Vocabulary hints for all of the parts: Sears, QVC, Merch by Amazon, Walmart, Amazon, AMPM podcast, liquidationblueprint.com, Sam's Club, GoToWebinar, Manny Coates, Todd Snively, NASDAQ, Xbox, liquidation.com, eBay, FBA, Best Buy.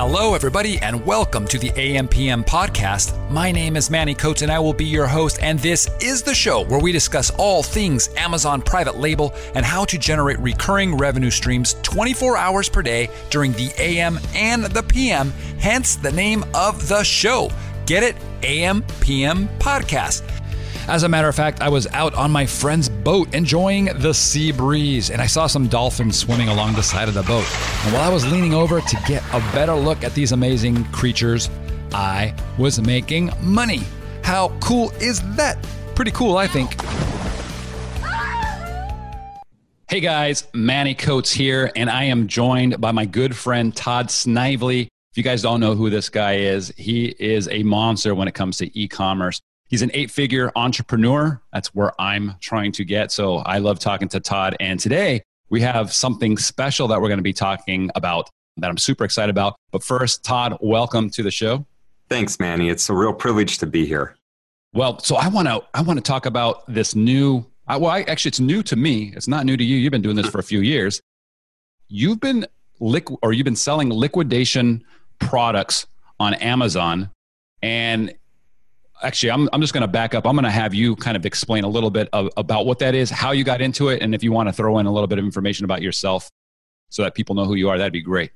Hello, everybody, and welcome to the AMPM podcast. My name is Manny Coates, and I will be your host, and this is the show where we discuss all things Amazon private label and how to generate recurring revenue streams 24 hours per day during the AM and the PM, hence the name of the show. Get it? AMPM podcast. As a matter of fact, I was out on my friend's boat enjoying the sea breeze, and I saw some dolphins swimming along the side of the boat. And while I was leaning over to get a better look at these amazing creatures, I was making money. How cool is that? Pretty cool, I think. Hey guys, Manny Coates here, and I am joined by my good friend Todd Snively. If you guys don't know who this guy is, he is a monster when it comes to e-commerce. He's an 8-figure entrepreneur. That's where I'm trying to get. So I love talking to Todd. And today we have something special that we're going to be talking about that I'm super excited about. But first, Todd, welcome to the show. Thanks, Manny. It's a real privilege to be here. Well, so I want to talk about this new, actually it's new to me. It's not new to you. You've been doing this for a few years. You've been selling liquidation products on Amazon. And actually, I'm just going to back up. I'm going to have you kind of explain a little bit about what that is, how you got into it, and if you want to throw in a little bit of information about yourself so that people know who you are, that'd be great.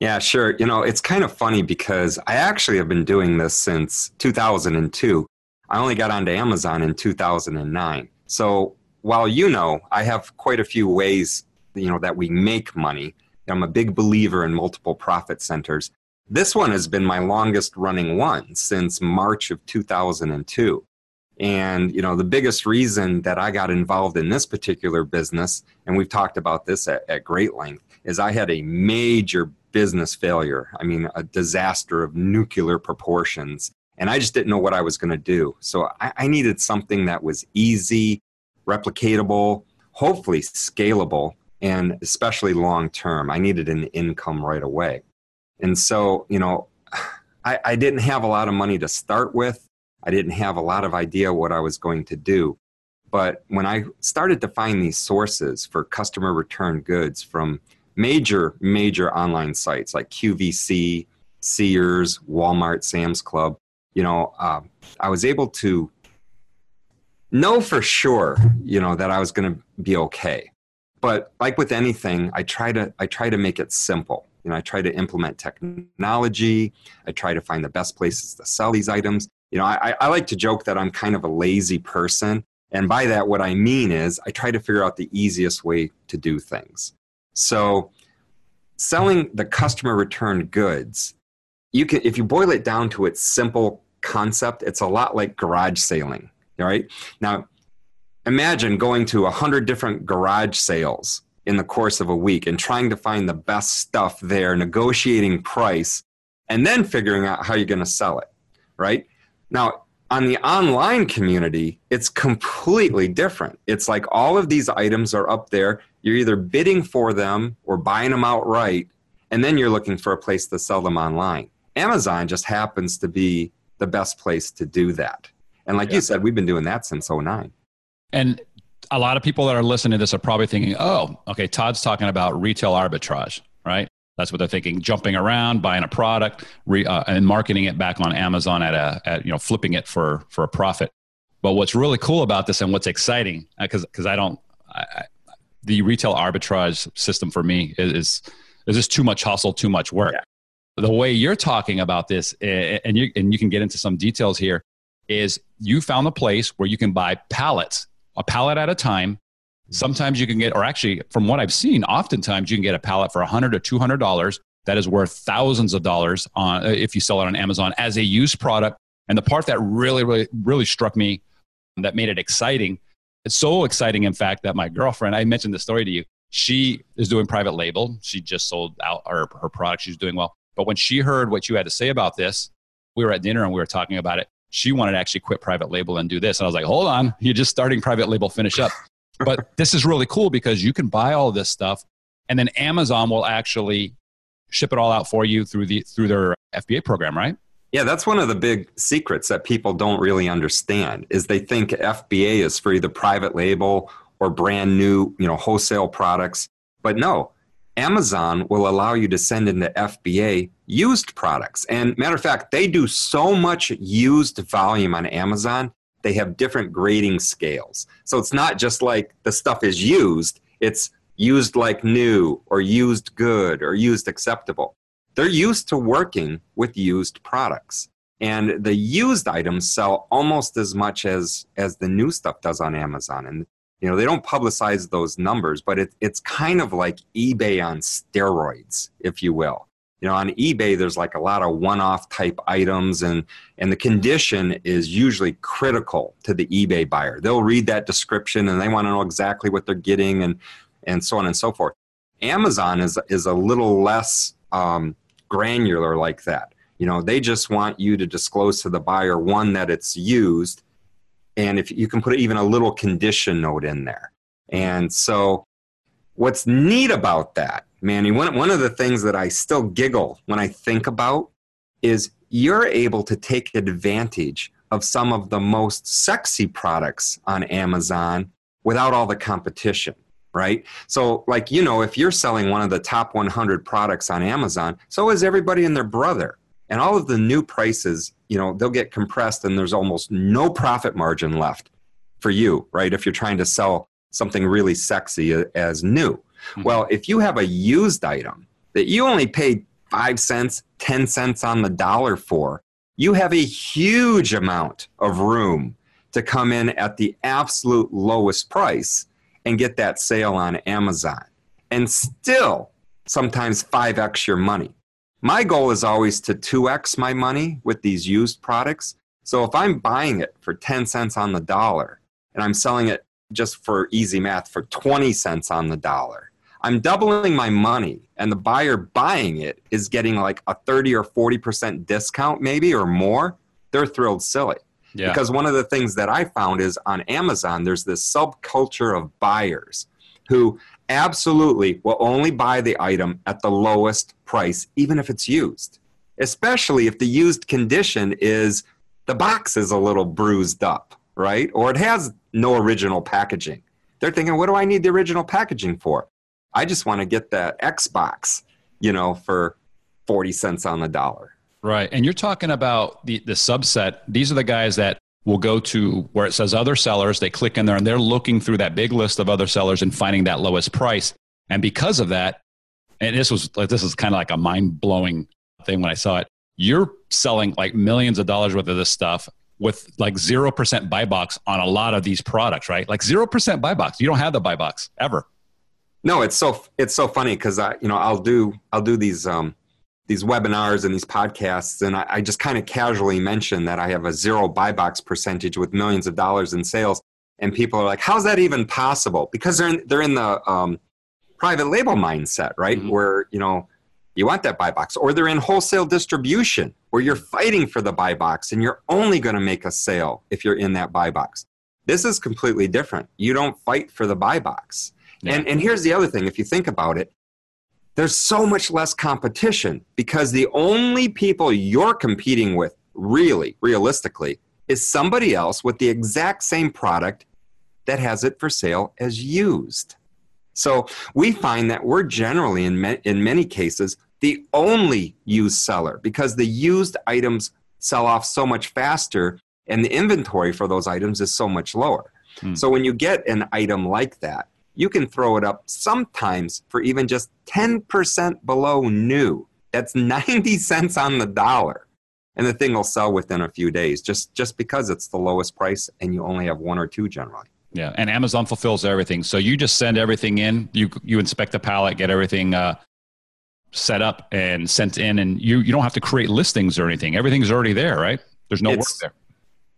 Yeah, sure. You know, it's kind of funny because I actually have been doing this since 2002. I only got onto Amazon in 2009. So while you know, I have quite a few ways, you know, that we make money. I'm a big believer in multiple profit centers. This one has been my longest running one since March of 2002. And, you know, the biggest reason that I got involved in this particular business, and we've talked about this at great length, is I had a major business failure. I mean, a disaster of nuclear proportions. And I just didn't know what I was going to do. So I needed something that was easy, replicatable, hopefully scalable, and especially long-term. I needed an income right away. And so, you know, I didn't have a lot of money to start with. I didn't have a lot of idea what I was going to do. But when I started to find these sources for customer return goods from major, major online sites like QVC, Sears, Walmart, Sam's Club, you know, I was able to know for sure, you know, that I was going to be okay. But like with anything, I try to make it simple. You know, I try to implement technology. I try to find the best places to sell these items. You know, I like to joke that I'm kind of a lazy person. And by that, what I mean is I try to figure out the easiest way to do things. So selling the customer return goods, you can, if you boil it down to its simple concept, it's a lot like garage sailing, right? Now, imagine going to 100 different garage sales in the course of a week and trying to find the best stuff there, negotiating price, and then figuring out how you're going to sell it, right? Now, on the online community, it's completely different. It's like all of these items are up there. You're either bidding for them or buying them outright, and then you're looking for a place to sell them online. Amazon just happens to be the best place to do that. And like you said, we've been doing that since 2009. And a lot of people that are listening to this are probably thinking, oh, okay, Todd's talking about retail arbitrage, right? That's what they're thinking, jumping around, buying a product and marketing it back on Amazon at flipping it for a profit. But what's really cool about this and what's exciting, the retail arbitrage system for me is just too much hustle, too much work. Yeah. The way you're talking about this, and you can get into some details here, is you found a place where you can buy pallets. A pallet at a time. Sometimes you can get, or actually from what I've seen, oftentimes you can get a pallet for $100 or $200 that is worth thousands of dollars on if you sell it on Amazon as a used product. And the part that really, really, really struck me that made it exciting, it's so exciting, in fact, that my girlfriend, I mentioned the story to you, she is doing private label. She just sold out her product. She's doing well. But when she heard what you had to say about this, we were at dinner and we were talking about it. She wanted to actually quit private label and do this. And I was like, hold on, you're just starting private label, finish up. But this is really cool because you can buy all this stuff and then Amazon will actually ship it all out for you through their FBA program, right? Yeah, that's one of the big secrets that people don't really understand is they think FBA is for either private label or brand new, you know, wholesale products. But no, Amazon will allow you to send into FBA used products. And matter of fact, they do so much used volume on Amazon, they have different grading scales. So it's not just like the stuff is used, it's used like new or used good or used acceptable. They're used to working with used products. And the used items sell almost as much as the new stuff does on Amazon. And you know, they don't publicize those numbers, but it's kind of like eBay on steroids, if you will. You know, on eBay, there's like a lot of one-off type items, and the condition is usually critical to the eBay buyer. They'll read that description, and they want to know exactly what they're getting, and so on and so forth. Amazon is a little less granular like that. You know, they just want you to disclose to the buyer, one, that it's used, and if you can put even a little condition note in there. And so what's neat about that, Manny, one of the things that I still giggle when I think about is you're able to take advantage of some of the most sexy products on Amazon without all the competition, right? So like, you know, if you're selling one of the top 100 products on Amazon, so is everybody and their brother. And all of the new prices, you know, they'll get compressed and there's almost no profit margin left for you, right? If you're trying to sell something really sexy as new. Mm-hmm. Well, if you have a used item that you only paid 5 cents, 10 cents on the dollar for, you have a huge amount of room to come in at the absolute lowest price and get that sale on Amazon and still sometimes 5x your money. My goal is always to 2x my money with these used products. So if I'm buying it for 10 cents on the dollar and I'm selling it, just for easy math, for 20 cents on the dollar, I'm doubling my money, and the buyer buying it is getting like a 30 or 40% discount maybe or more. They're thrilled silly. Yeah. Because one of the things that I found is on Amazon, there's this subculture of buyers who absolutely will only buy the item at the lowest price, even if it's used, especially if the used condition is the box is a little bruised up, right? Or it has no original packaging. They're thinking, what do I need the original packaging for? I just want to get that Xbox, you know, for 40 cents on the dollar. Right. And you're talking about the subset. These are the guys that will go to where it says other sellers. They click in there and they're looking through that big list of other sellers and finding that lowest price. And because of that, and this is kind of like a mind-blowing thing when I saw it, you're selling like millions of dollars worth of this stuff with like 0% buy box on a lot of these products, right? Like 0% buy box. You don't have the buy box ever. No, it's so funny because I'll do these webinars and these podcasts, and I just kind of casually mention that I have a zero buy box percentage with millions of dollars in sales, and people are like, "How's that even possible?" Because they're in the private label mindset, right? Mm-hmm. Where you know you want that buy box, or they're in wholesale distribution where you're fighting for the buy box, and you're only going to make a sale if you're in that buy box. This is completely different. You don't fight for the buy box, yeah. And here's the other thing: if you think about it. There's so much less competition because the only people you're competing with really, realistically, is somebody else with the exact same product that has it for sale as used. So we find that we're generally, in many cases, the only used seller because the used items sell off so much faster and the inventory for those items is so much lower. Hmm. So when you get an item like that, you can throw it up sometimes for even just 10% below new. That's 90 cents on the dollar. And the thing will sell within a few days just because it's the lowest price and you only have one or two generally. Yeah, and Amazon fulfills everything. So you just send everything in, you inspect the pallet, get everything set up and sent in, and you don't have to create listings or anything. Everything's already there, right? There's no work there.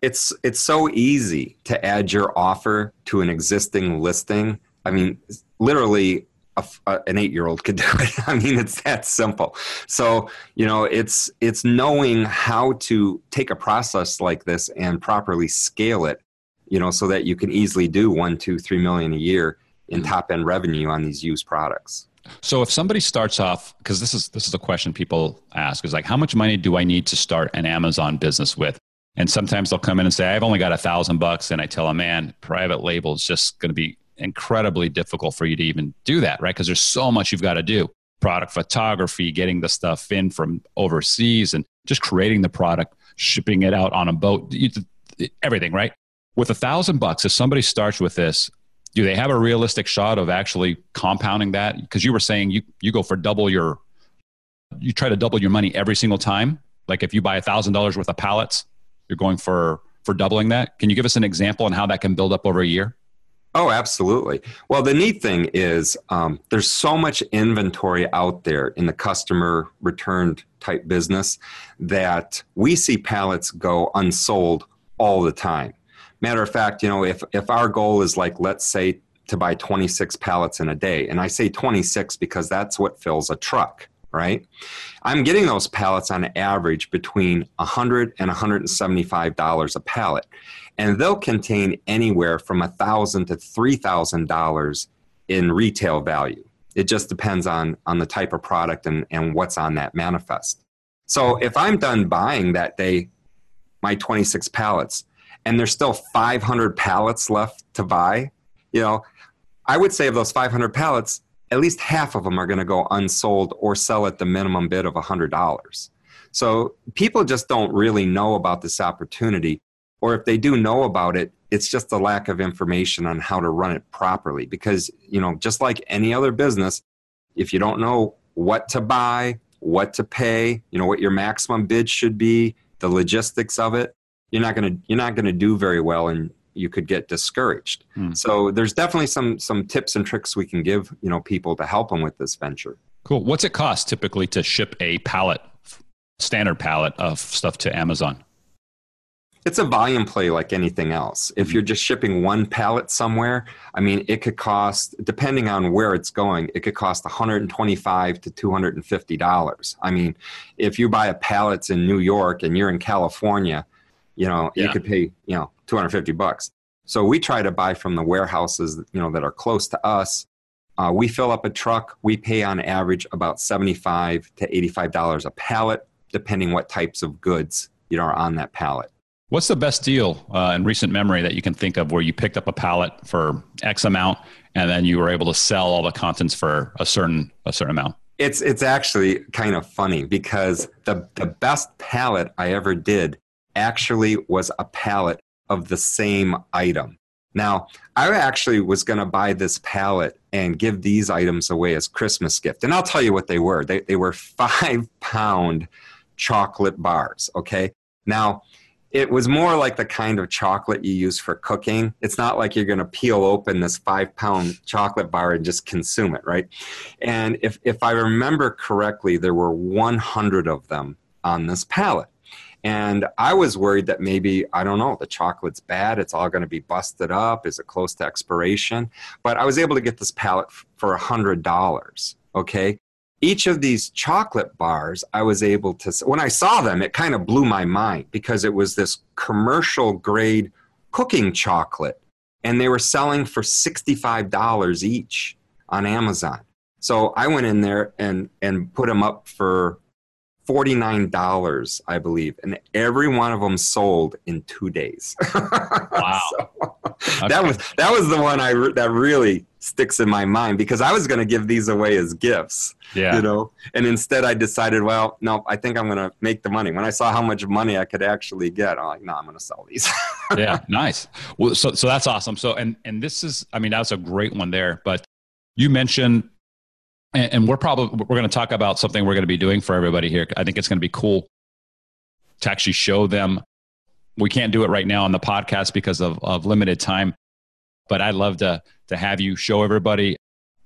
It's so easy to add your offer to an existing listing. I mean, literally an 8-year-old could do it. I mean, it's that simple. So, you know, it's knowing how to take a process like this and properly scale it, you know, so that you can easily do 1, 2, 3 million a year in top end revenue on these used products. So if somebody starts off, because this is a question people ask is like, how much money do I need to start an Amazon business with? And sometimes they'll come in and say, I've only got $1,000 bucks. And I tell them, man, private label is just going to be incredibly difficult for you to even do that, right? Because there's so much you've got to do. Product photography, getting the stuff in from overseas and just creating the product, shipping it out on a boat, everything, right? With $1,000, if somebody starts with this, do they have a realistic shot of actually compounding that? Because you were saying you go for you try to double your money every single time. Like if you buy $1,000 worth of pallets, you're going for doubling that. Can you give us an example on how that can build up over a year? Oh, absolutely. Well, the neat thing is there's so much inventory out there in the customer returned type business that we see pallets go unsold all the time. Matter of fact, you know, if our goal is like, let's say to buy 26 pallets in a day, and I say 26 because that's what fills a truck, right? I'm getting those pallets on average between $100 and $175 a pallet. And they'll contain anywhere from $1,000 to $3,000 in retail value. It just depends on the type of product and what's on that manifest. So if I'm done buying that day, my 26 pallets, and there's still 500 pallets left to buy, you know, I would say of those 500 pallets, at least half of them are going to go unsold or sell at the minimum bid of $100. So people just don't really know about this opportunity. Or if they do know about it, it's just a lack of information on how to run it properly. Because, you know, just like any other business, if you don't know what to buy, what to pay, you know, what your maximum bid should be, the logistics of it, you're not gonna do very well, and you could get discouraged. Mm. So there's definitely some tips and tricks we can give, you know, people to help them with this venture. Cool. What's it cost typically to ship a pallet, standard pallet of stuff to Amazon? It's a volume play like anything else. If you're just shipping one pallet somewhere, I mean, it could cost, depending on where it's going, it could cost $125 to $250. I mean, if you buy a pallet in New York and you're in California, you know, you could pay, you know, $250. So we try to buy from the warehouses, you know, that are close to us. We fill up a truck. We pay on average about $75 to $85 a pallet, depending what types of goods, you know, are on that pallet. What's the best deal in recent memory that you can think of where you picked up a pallet for X amount and then you were able to sell all the contents for a certain amount? It's actually kind of funny because the best pallet I ever did actually was a pallet of the same item. Now, I actually was going to buy this pallet and give these items away as Christmas gift. And I'll tell you what they were. They were 5-pound chocolate bars, okay? Now, it was more like the kind of chocolate you use for cooking. It's not like you're going to peel open this 5-pound chocolate bar and just consume it, right? And if I remember correctly, there were 100 of them on this pallet. And I was worried that maybe, I don't know, the chocolate's bad. It's all going to be busted up. Is it close to expiration? But I was able to get this pallet for $100, okay? Each of these chocolate bars, I was able to, when I saw them, it kind of blew my mind because it was this commercial grade cooking chocolate and they were selling for $65 each on Amazon. So I went in there and put them up for $49, I believe. And every one of them sold in 2 days. Wow. So, okay. That was the one that really sticks in my mind because I was going to give these away as gifts, you know, and instead I decided, well, no, I think I'm going to make the money. When I saw how much money I could actually get, I'm like, no, I'm going to sell these. Yeah. Nice. Well, so that's awesome. So, and this is, I mean, that's a great one there, but you mentioned, and we're going to talk about something we're going to be doing for everybody here. I think it's going to be cool to actually show them. We can't do it right now on the podcast because of limited time, but I'd love to have you show everybody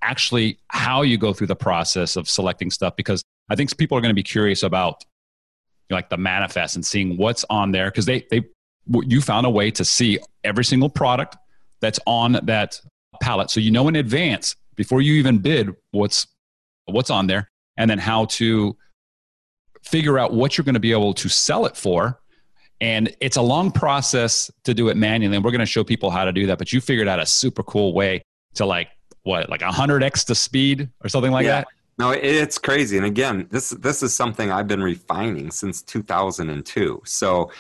actually how you go through the process of selecting stuff, because I think people are going to be curious about, you know, like the manifest and seeing what's on there, because you found a way to see every single product that's on that pallet. So you know in advance, before you even bid, what's on there, and then how to figure out what you're going to be able to sell it for. And it's a long process to do it manually. And we're going to show people how to do that, but you figured out a super cool way to like 100x the speed or something like that? No, it's crazy. And again, this is something I've been refining since 2002. So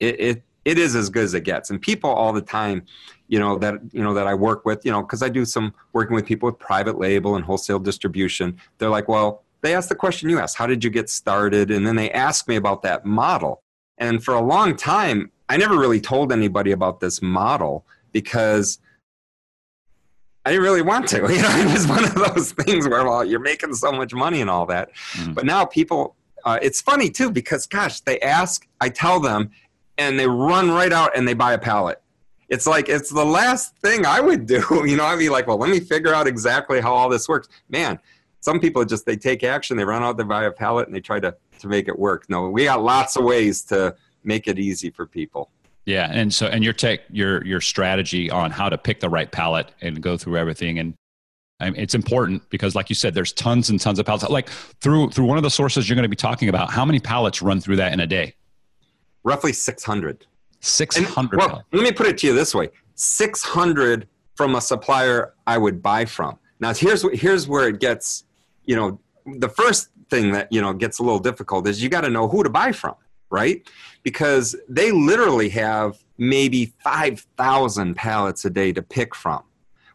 it is as good as it gets. And people all the time, that I work with, because I do some working with people with private label and wholesale distribution. They're like, well, they asked the question you asked, how did you get started? And then they asked me about that model. And for a long time, I never really told anybody about this model because I didn't really want to. It was one of those things where, well, you're making so much money and all that. Mm-hmm. But now people, it's funny too, because gosh, they ask, I tell them, and they run right out and they buy a pallet. It's like, it's the last thing I would do. I'd be like, well, let me figure out exactly how all this works. Man, some people just, they take action, they run out, they buy a pallet, and they try to make it work. No, we got lots of ways to make it easy for people. Yeah. And so, and your tech, your strategy on how to pick the right pallet and go through everything. And it's important because, like you said, there's tons and tons of pallets. Like through one of the sources you're going to be talking about, how many pallets run through that in a day? Roughly 600. 600. Well, let me put it to you this way. 600 from a supplier I would buy from. Now, here's where it gets, the first thing that, gets a little difficult is you got to know who to buy from, right? Because they literally have maybe 5,000 pallets a day to pick from.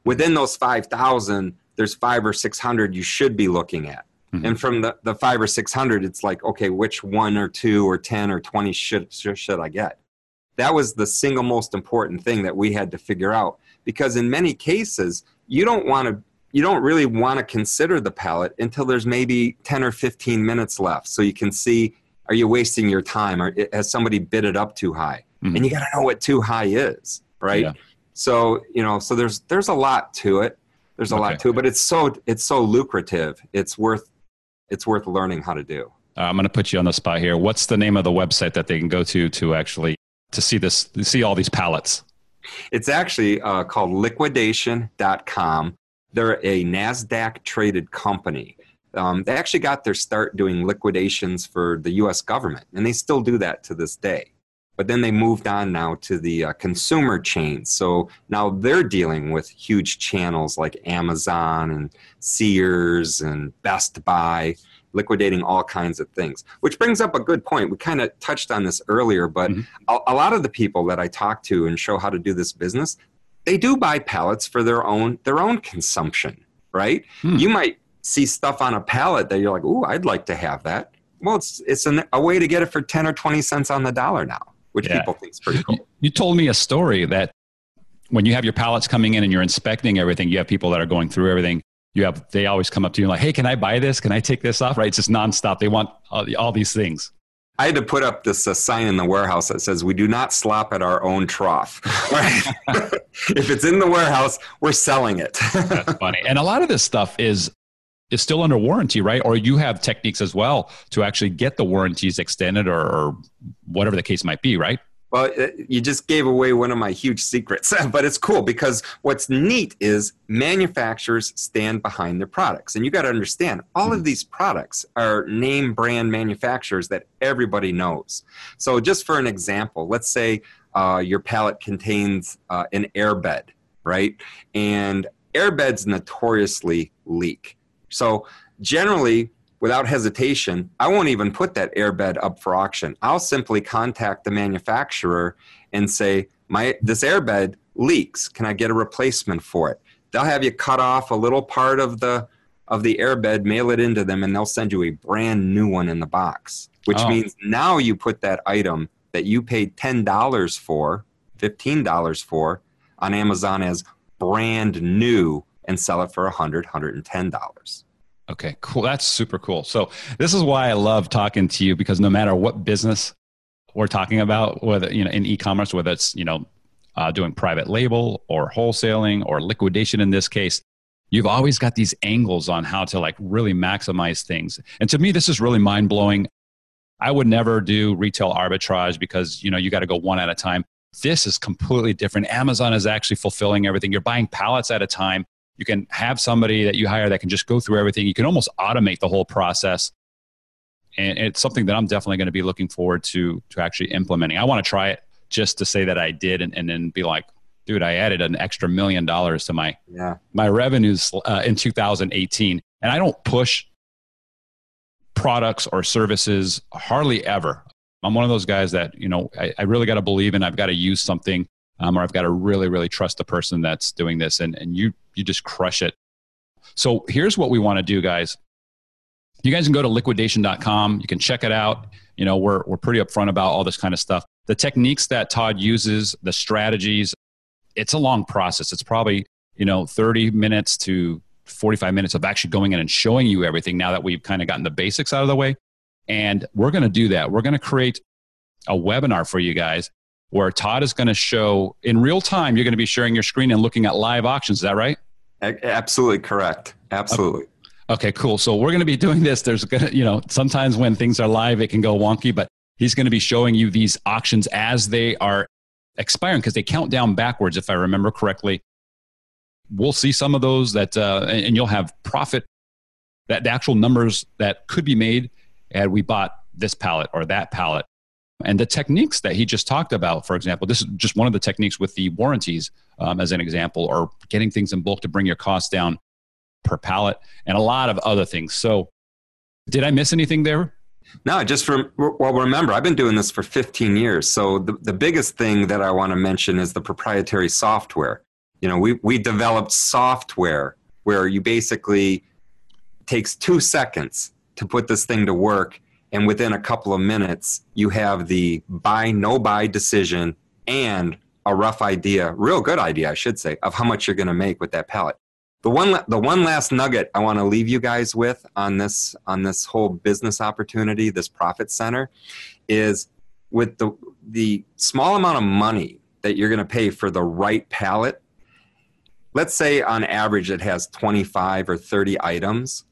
Within those 5,000, there's 500 or 600 you should be looking at. Mm-hmm. And from the 500 or 600, it's like, okay, which 1 or 2 or 10 or 20 should I get? That was the single most important thing that we had to figure out, because in many cases, you don't really want to consider the pallet until there's maybe 10 or 15 minutes left. So you can see, are you wasting your time, or has somebody bid it up too high? Mm-hmm. And you got to know what too high is, right? Yeah. So, so there's a lot to it. There's a lot to it, but it's so lucrative. It's worth learning how to do. I'm going to put you on the spot here. What's the name of the website that they can go to actually to see this, to see all these pallets? It's actually called liquidation.com. They're a NASDAQ traded company. They actually got their start doing liquidations for the U.S. government, and they still do that to this day. But then they moved on now to the consumer chain. So now they're dealing with huge channels like Amazon and Sears and Best Buy, liquidating all kinds of things, which brings up a good point. We kind of touched on this earlier, but a lot of the people that I talk to and show how to do this business, they do buy pallets for their own consumption, right? Mm. You might see stuff on a pallet that you're like, ooh, I'd like to have that. Well, it's a way to get it for 10 or 20 cents on the dollar now, which people think is pretty cool. You told me a story that when you have your pallets coming in and you're inspecting everything, you have people that are going through everything. They always come up to you and like, hey, can I buy this? Can I take this off? Right? It's just nonstop. They want all these things. I had to put up this sign in the warehouse that says, we do not slop at our own trough. Right? If it's in the warehouse, we're selling it. That's funny. And a lot of this stuff is still under warranty, right? Or you have techniques as well to actually get the warranties extended or whatever the case might be, right? Well, you just gave away one of my huge secrets, but it's cool because what's neat is manufacturers stand behind their products. And you got to understand, all of these products are name brand manufacturers that everybody knows. So just for an example, let's say your pallet contains an airbed, right? And airbeds notoriously leak. So generally, without hesitation, I won't even put that airbed up for auction. I'll simply contact the manufacturer and say, this airbed leaks. Can I get a replacement for it? They'll have you cut off a little part of the airbed, mail it into them, and they'll send you a brand new one in the box, which means now you put that item that you paid $10 for, $15 for on Amazon as brand new, and sell it for $100, $110. Okay, cool. That's super cool. So this is why I love talking to you, because no matter what business we're talking about, whether in e-commerce, whether it's doing private label or wholesaling or liquidation in this case, you've always got these angles on how to like really maximize things. And to me, this is really mind-blowing. I would never do retail arbitrage because you got to go one at a time. This is completely different. Amazon is actually fulfilling everything. You're buying pallets at a time. You can have somebody that you hire that can just go through everything. You can almost automate the whole process. And it's something that I'm definitely going to be looking forward to actually implementing. I want to try it just to say that I did and then be like, dude, I added an extra $1 million to my revenues in 2018. And I don't push products or services hardly ever. I'm one of those guys that I really got to believe in. I've got to use something or I've got to really, really trust the person that's doing this, and you just crush it. So here's what we want to do, guys. You guys can go to liquidation.com. You can check it out. You know, we're pretty upfront about all this kind of stuff. The techniques that Todd uses, the strategies, it's a long process. It's probably, 30 minutes to 45 minutes of actually going in and showing you everything now that we've kind of gotten the basics out of the way. And we're going to do that. We're going to create a webinar for you guys where Todd is going to show in real time. You're going to be sharing your screen and looking at live auctions. Is that right? Absolutely correct. Absolutely. Okay, cool. So we're going to be doing this. There's going to, sometimes when things are live, it can go wonky, but he's going to be showing you these auctions as they are expiring because they count down backwards, if I remember correctly. We'll see some of those that, and you'll have profit, that the actual numbers that could be made had we bought this pallet or that pallet. And the techniques that he just talked about, for example, this is just one of the techniques with the warranties as an example, or getting things in bulk to bring your costs down per pallet, and a lot of other things. So did I miss anything there? No, remember, I've been doing this for 15 years. So the biggest thing that I want to mention is the proprietary software. We developed software where you basically takes 2 seconds to put this thing to work. And within a couple of minutes, you have the buy, no buy decision and a rough idea, real good idea, I should say, of how much you're going to make with that pallet. The one last nugget I want to leave you guys with on this whole business opportunity, this profit center, is with the small amount of money that you're going to pay for the right pallet. Let's say on average it has 25 or 30 items.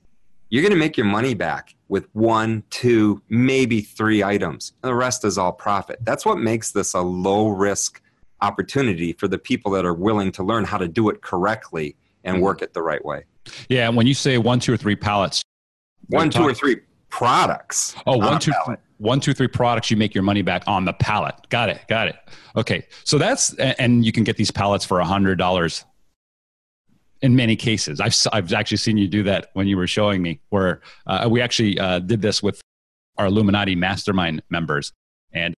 You're going to make your money back with 1, 2, maybe 3 items. And the rest is all profit. That's what makes this a low risk opportunity for the people that are willing to learn how to do it correctly and work it the right way. Yeah, and when you say 1, 2, or 3 pallets. 1, 2, or 3 products. Oh, 1, 2, 3 products, you make your money back on the pallet. Got it. Okay, so and you can get these pallets for $100 in many cases. I've actually seen you do that when you were showing me, where we actually did this with our Illuminati mastermind members. And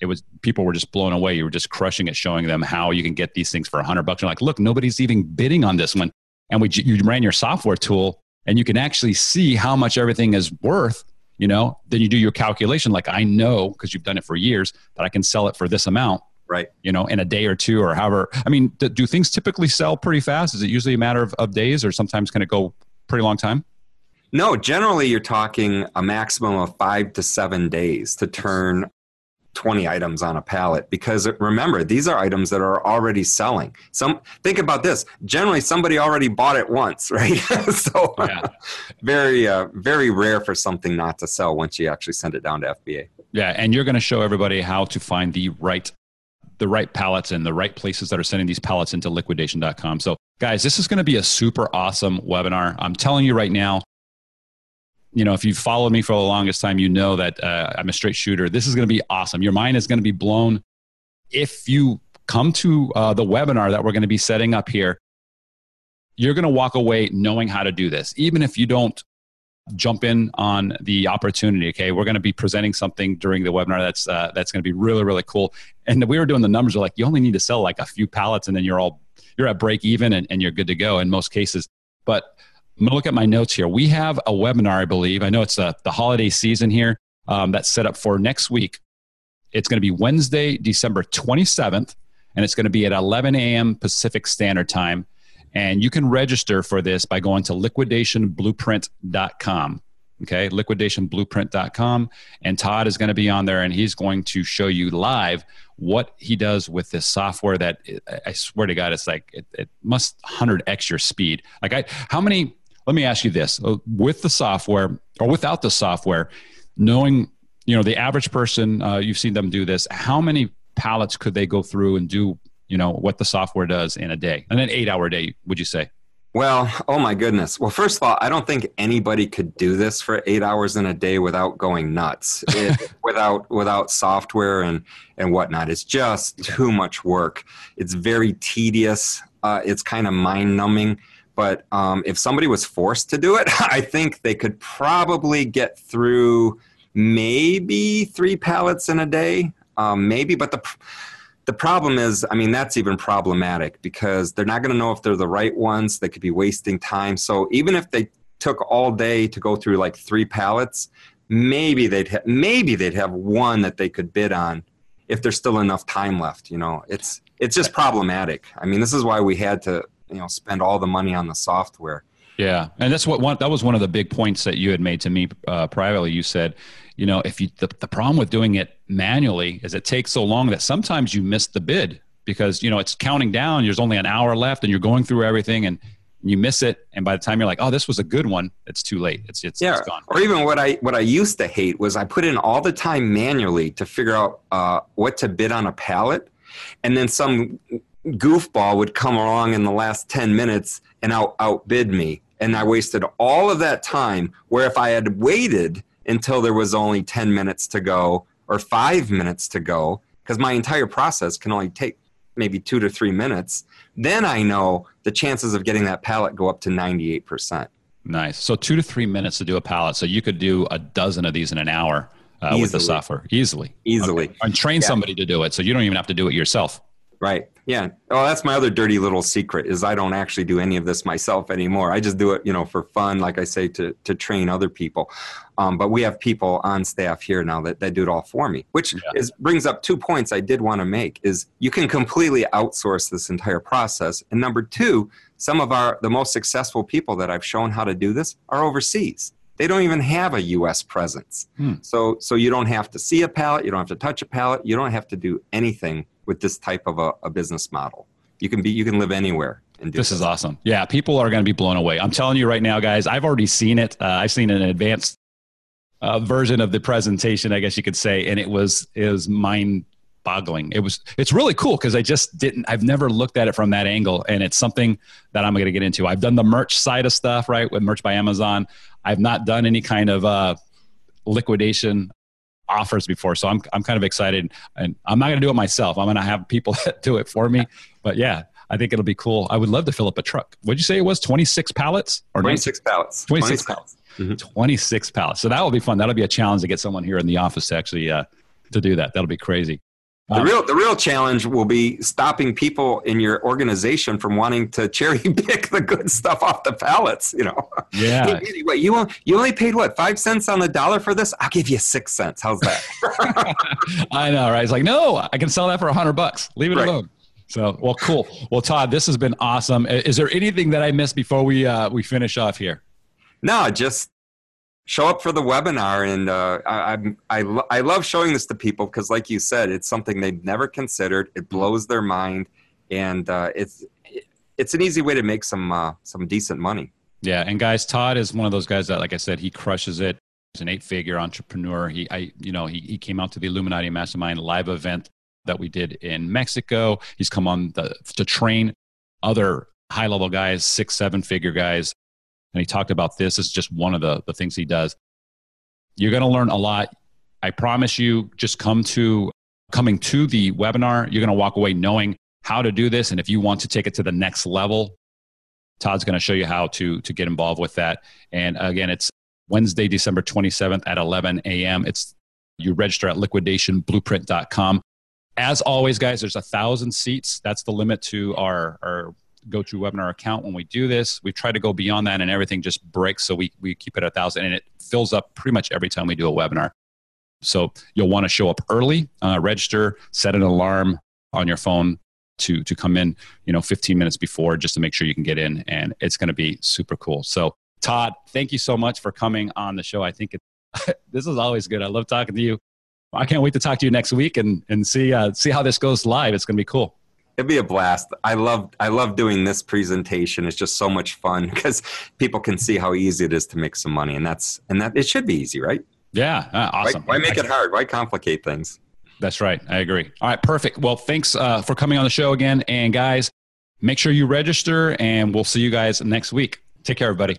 it was, people were just blown away. You were just crushing it, showing them how you can get these things for $100. You're like, look, nobody's even bidding on this one. And you ran your software tool and you can actually see how much everything is worth, then you do your calculation. Like, I know, cause you've done it for years, that I can sell it for this amount, right? In a day or two or however. I mean, do things typically sell pretty fast? Is it usually a matter of days, or sometimes can it go pretty long time? No, generally you're talking a maximum of 5 to 7 days to turn 20 items on a pallet, because remember, these are items that are already selling. Think about this. Generally, somebody already bought it once, right? So yeah. Very, very rare for something not to sell once you actually send it down to FBA. Yeah. And you're going to show everybody how to find the right pallets and the right places that are sending these pallets into liquidation.com. So guys, this is going to be a super awesome webinar. I'm telling you right now, if you've followed me for the longest time, you know that I'm a straight shooter. This is going to be awesome. Your mind is going to be blown. If you come to the webinar that we're going to be setting up here, you're going to walk away knowing how to do this, even if you don't jump in on the opportunity. Okay, we're going to be presenting something during the webinar that's going to be really, really cool. And we were doing the numbers. We're like, you only need to sell like a few pallets, and then you're at break even, and you're good to go in most cases. But I'm going to look at my notes here. We have a webinar, I believe. I know it's the holiday season here that's set up for next week. It's going to be Wednesday, December 27th, and it's going to be at 11 a.m. Pacific Standard Time. And you can register for this by going to liquidationblueprint.com. Okay, liquidationblueprint.com. And Todd is going to be on there, and he's going to show you live what he does with this software that, I swear to God, it's like it must 100x your speed. Like, let me ask you this, with the software or without the software, knowing, the average person, you've seen them do this, how many pallets could they go through and do, what the software does in a day, in an 8-hour day, would you say? Well, oh my goodness. Well, first of all, I don't think anybody could do this for 8 hours in a day without going nuts, without software and whatnot. It's just too much work. It's very tedious. It's kind of mind numbing. But if somebody was forced to do it, I think they could probably get through maybe 3 pallets in a day, maybe. But The problem is, I mean, that's even problematic because they're not going to know if they're the right ones. They could be wasting time. So even if they took all day to go through like 3 pallets, maybe they'd have one that they could bid on if there's still enough time left. You know, it's just problematic. I mean, this is why we had to, you know, spend all the money on the software. Yeah. And that's that was one of the big points that you had made to me privately. You said, you know, if the problem with doing it manually is it takes so long that sometimes you miss the bid because, you know, it's counting down. There's only an hour left and you're going through everything and you miss it. And by the time you're like, oh, this was a good one, it's too late. It's gone. Or even what I used to hate was I put in all the time manually to figure out what to bid on a pallet. And then some goofball would come along in the last 10 minutes and outbid me. And I wasted all of that time where if I had waited until there was only 10 minutes to go or 5 minutes to go, because my entire process can only take maybe 2 to 3 minutes, then I know the chances of getting that pallet go up to 98%. Nice. So 2 to 3 minutes to do a pallet. So you could do a dozen of these in an hour with the software. Easily. Okay. And train somebody to do it. So you don't even have to do it yourself. Right. Yeah. Oh, that's my other dirty little secret is I don't actually do any of this myself anymore. I just do it, you know, for fun, like I say, to train other people. But we have people on staff here now that do it all for me, which brings up 2 points I did want to make is you can completely outsource this entire process. And number two, some of the most successful people that I've shown how to do this are overseas. They don't even have a U.S. presence. So you don't have to see a pallet. You don't have to touch a pallet. You don't have to do anything with this type of a business model. You can live anywhere. And this is awesome. Yeah. People are going to be blown away. I'm telling you right now, guys, I've already seen it. I've seen an advanced version of the presentation, I guess you could say. And it was mind boggling. It's really cool. Cause I've never looked at it from that angle. And it's something that I'm going to get into. I've done the merch side of stuff, right? With Merch by Amazon. I've not done any kind of liquidation offers before. So I'm kind of excited and I'm not going to do it myself. I'm going to have people that do it for me, but yeah, I think it'll be cool. I would love to fill up a truck. What'd you say it was? 26 pallets? Or 26 pallets. 26 pallets. Mm-hmm. 26 pallets. So that will be fun. That'll be a challenge to get someone here in the office to actually to do that. That'll be crazy. The real challenge will be stopping people in your organization from wanting to cherry pick the good stuff off the pallets, you know? Yeah. Hey, wait, you only paid what, 5 cents on the dollar for this? I'll give you 6 cents. How's that? I know, right? It's like, no, I can sell that for $100. Leave it alone. So, well, cool. Well, Todd, this has been awesome. Is there anything that I missed before we finish off here? No, just show up for the webinar, and I love showing this to people because, like you said, it's something they've never considered. It blows their mind, and it's an easy way to make some decent money. Yeah, and guys, Todd is one of those guys that, like I said, he crushes it. He's an 8-figure entrepreneur. He came out to the Illuminati Mastermind live event that we did in Mexico. He's come on to train other high-level guys, 6-7-figure guys. And he talked about this. This is just one of the things he does. You're going to learn a lot. I promise you, just coming to the webinar, you're going to walk away knowing how to do this. And if you want to take it to the next level, Todd's going to show you how to get involved with that. And again, it's Wednesday, December 27th at 11 a.m. You register at liquidationblueprint.com. As always, guys, there's 1,000 seats. That's the limit to our GoToWebinar account when we do this. We try to go beyond that and everything just breaks. So we keep it 1,000 and it fills up pretty much every time we do a webinar. So you'll want to show up early, register, set an alarm on your phone to come in, you know, 15 minutes before just to make sure you can get in, and it's going to be super cool. So Todd, thank you so much for coming on the show. I think this is always good. I love talking to you. I can't wait to talk to you next week and see how this goes live. It's going to be cool. It'd be a blast. I love doing this presentation. It's just so much fun because people can see how easy it is to make some money, and that it should be easy, right? Yeah, awesome. Why make it hard? Why complicate things? That's right. I agree. All right, perfect. Well, thanks for coming on the show again, and guys, make sure you register, and we'll see you guys next week. Take care, everybody.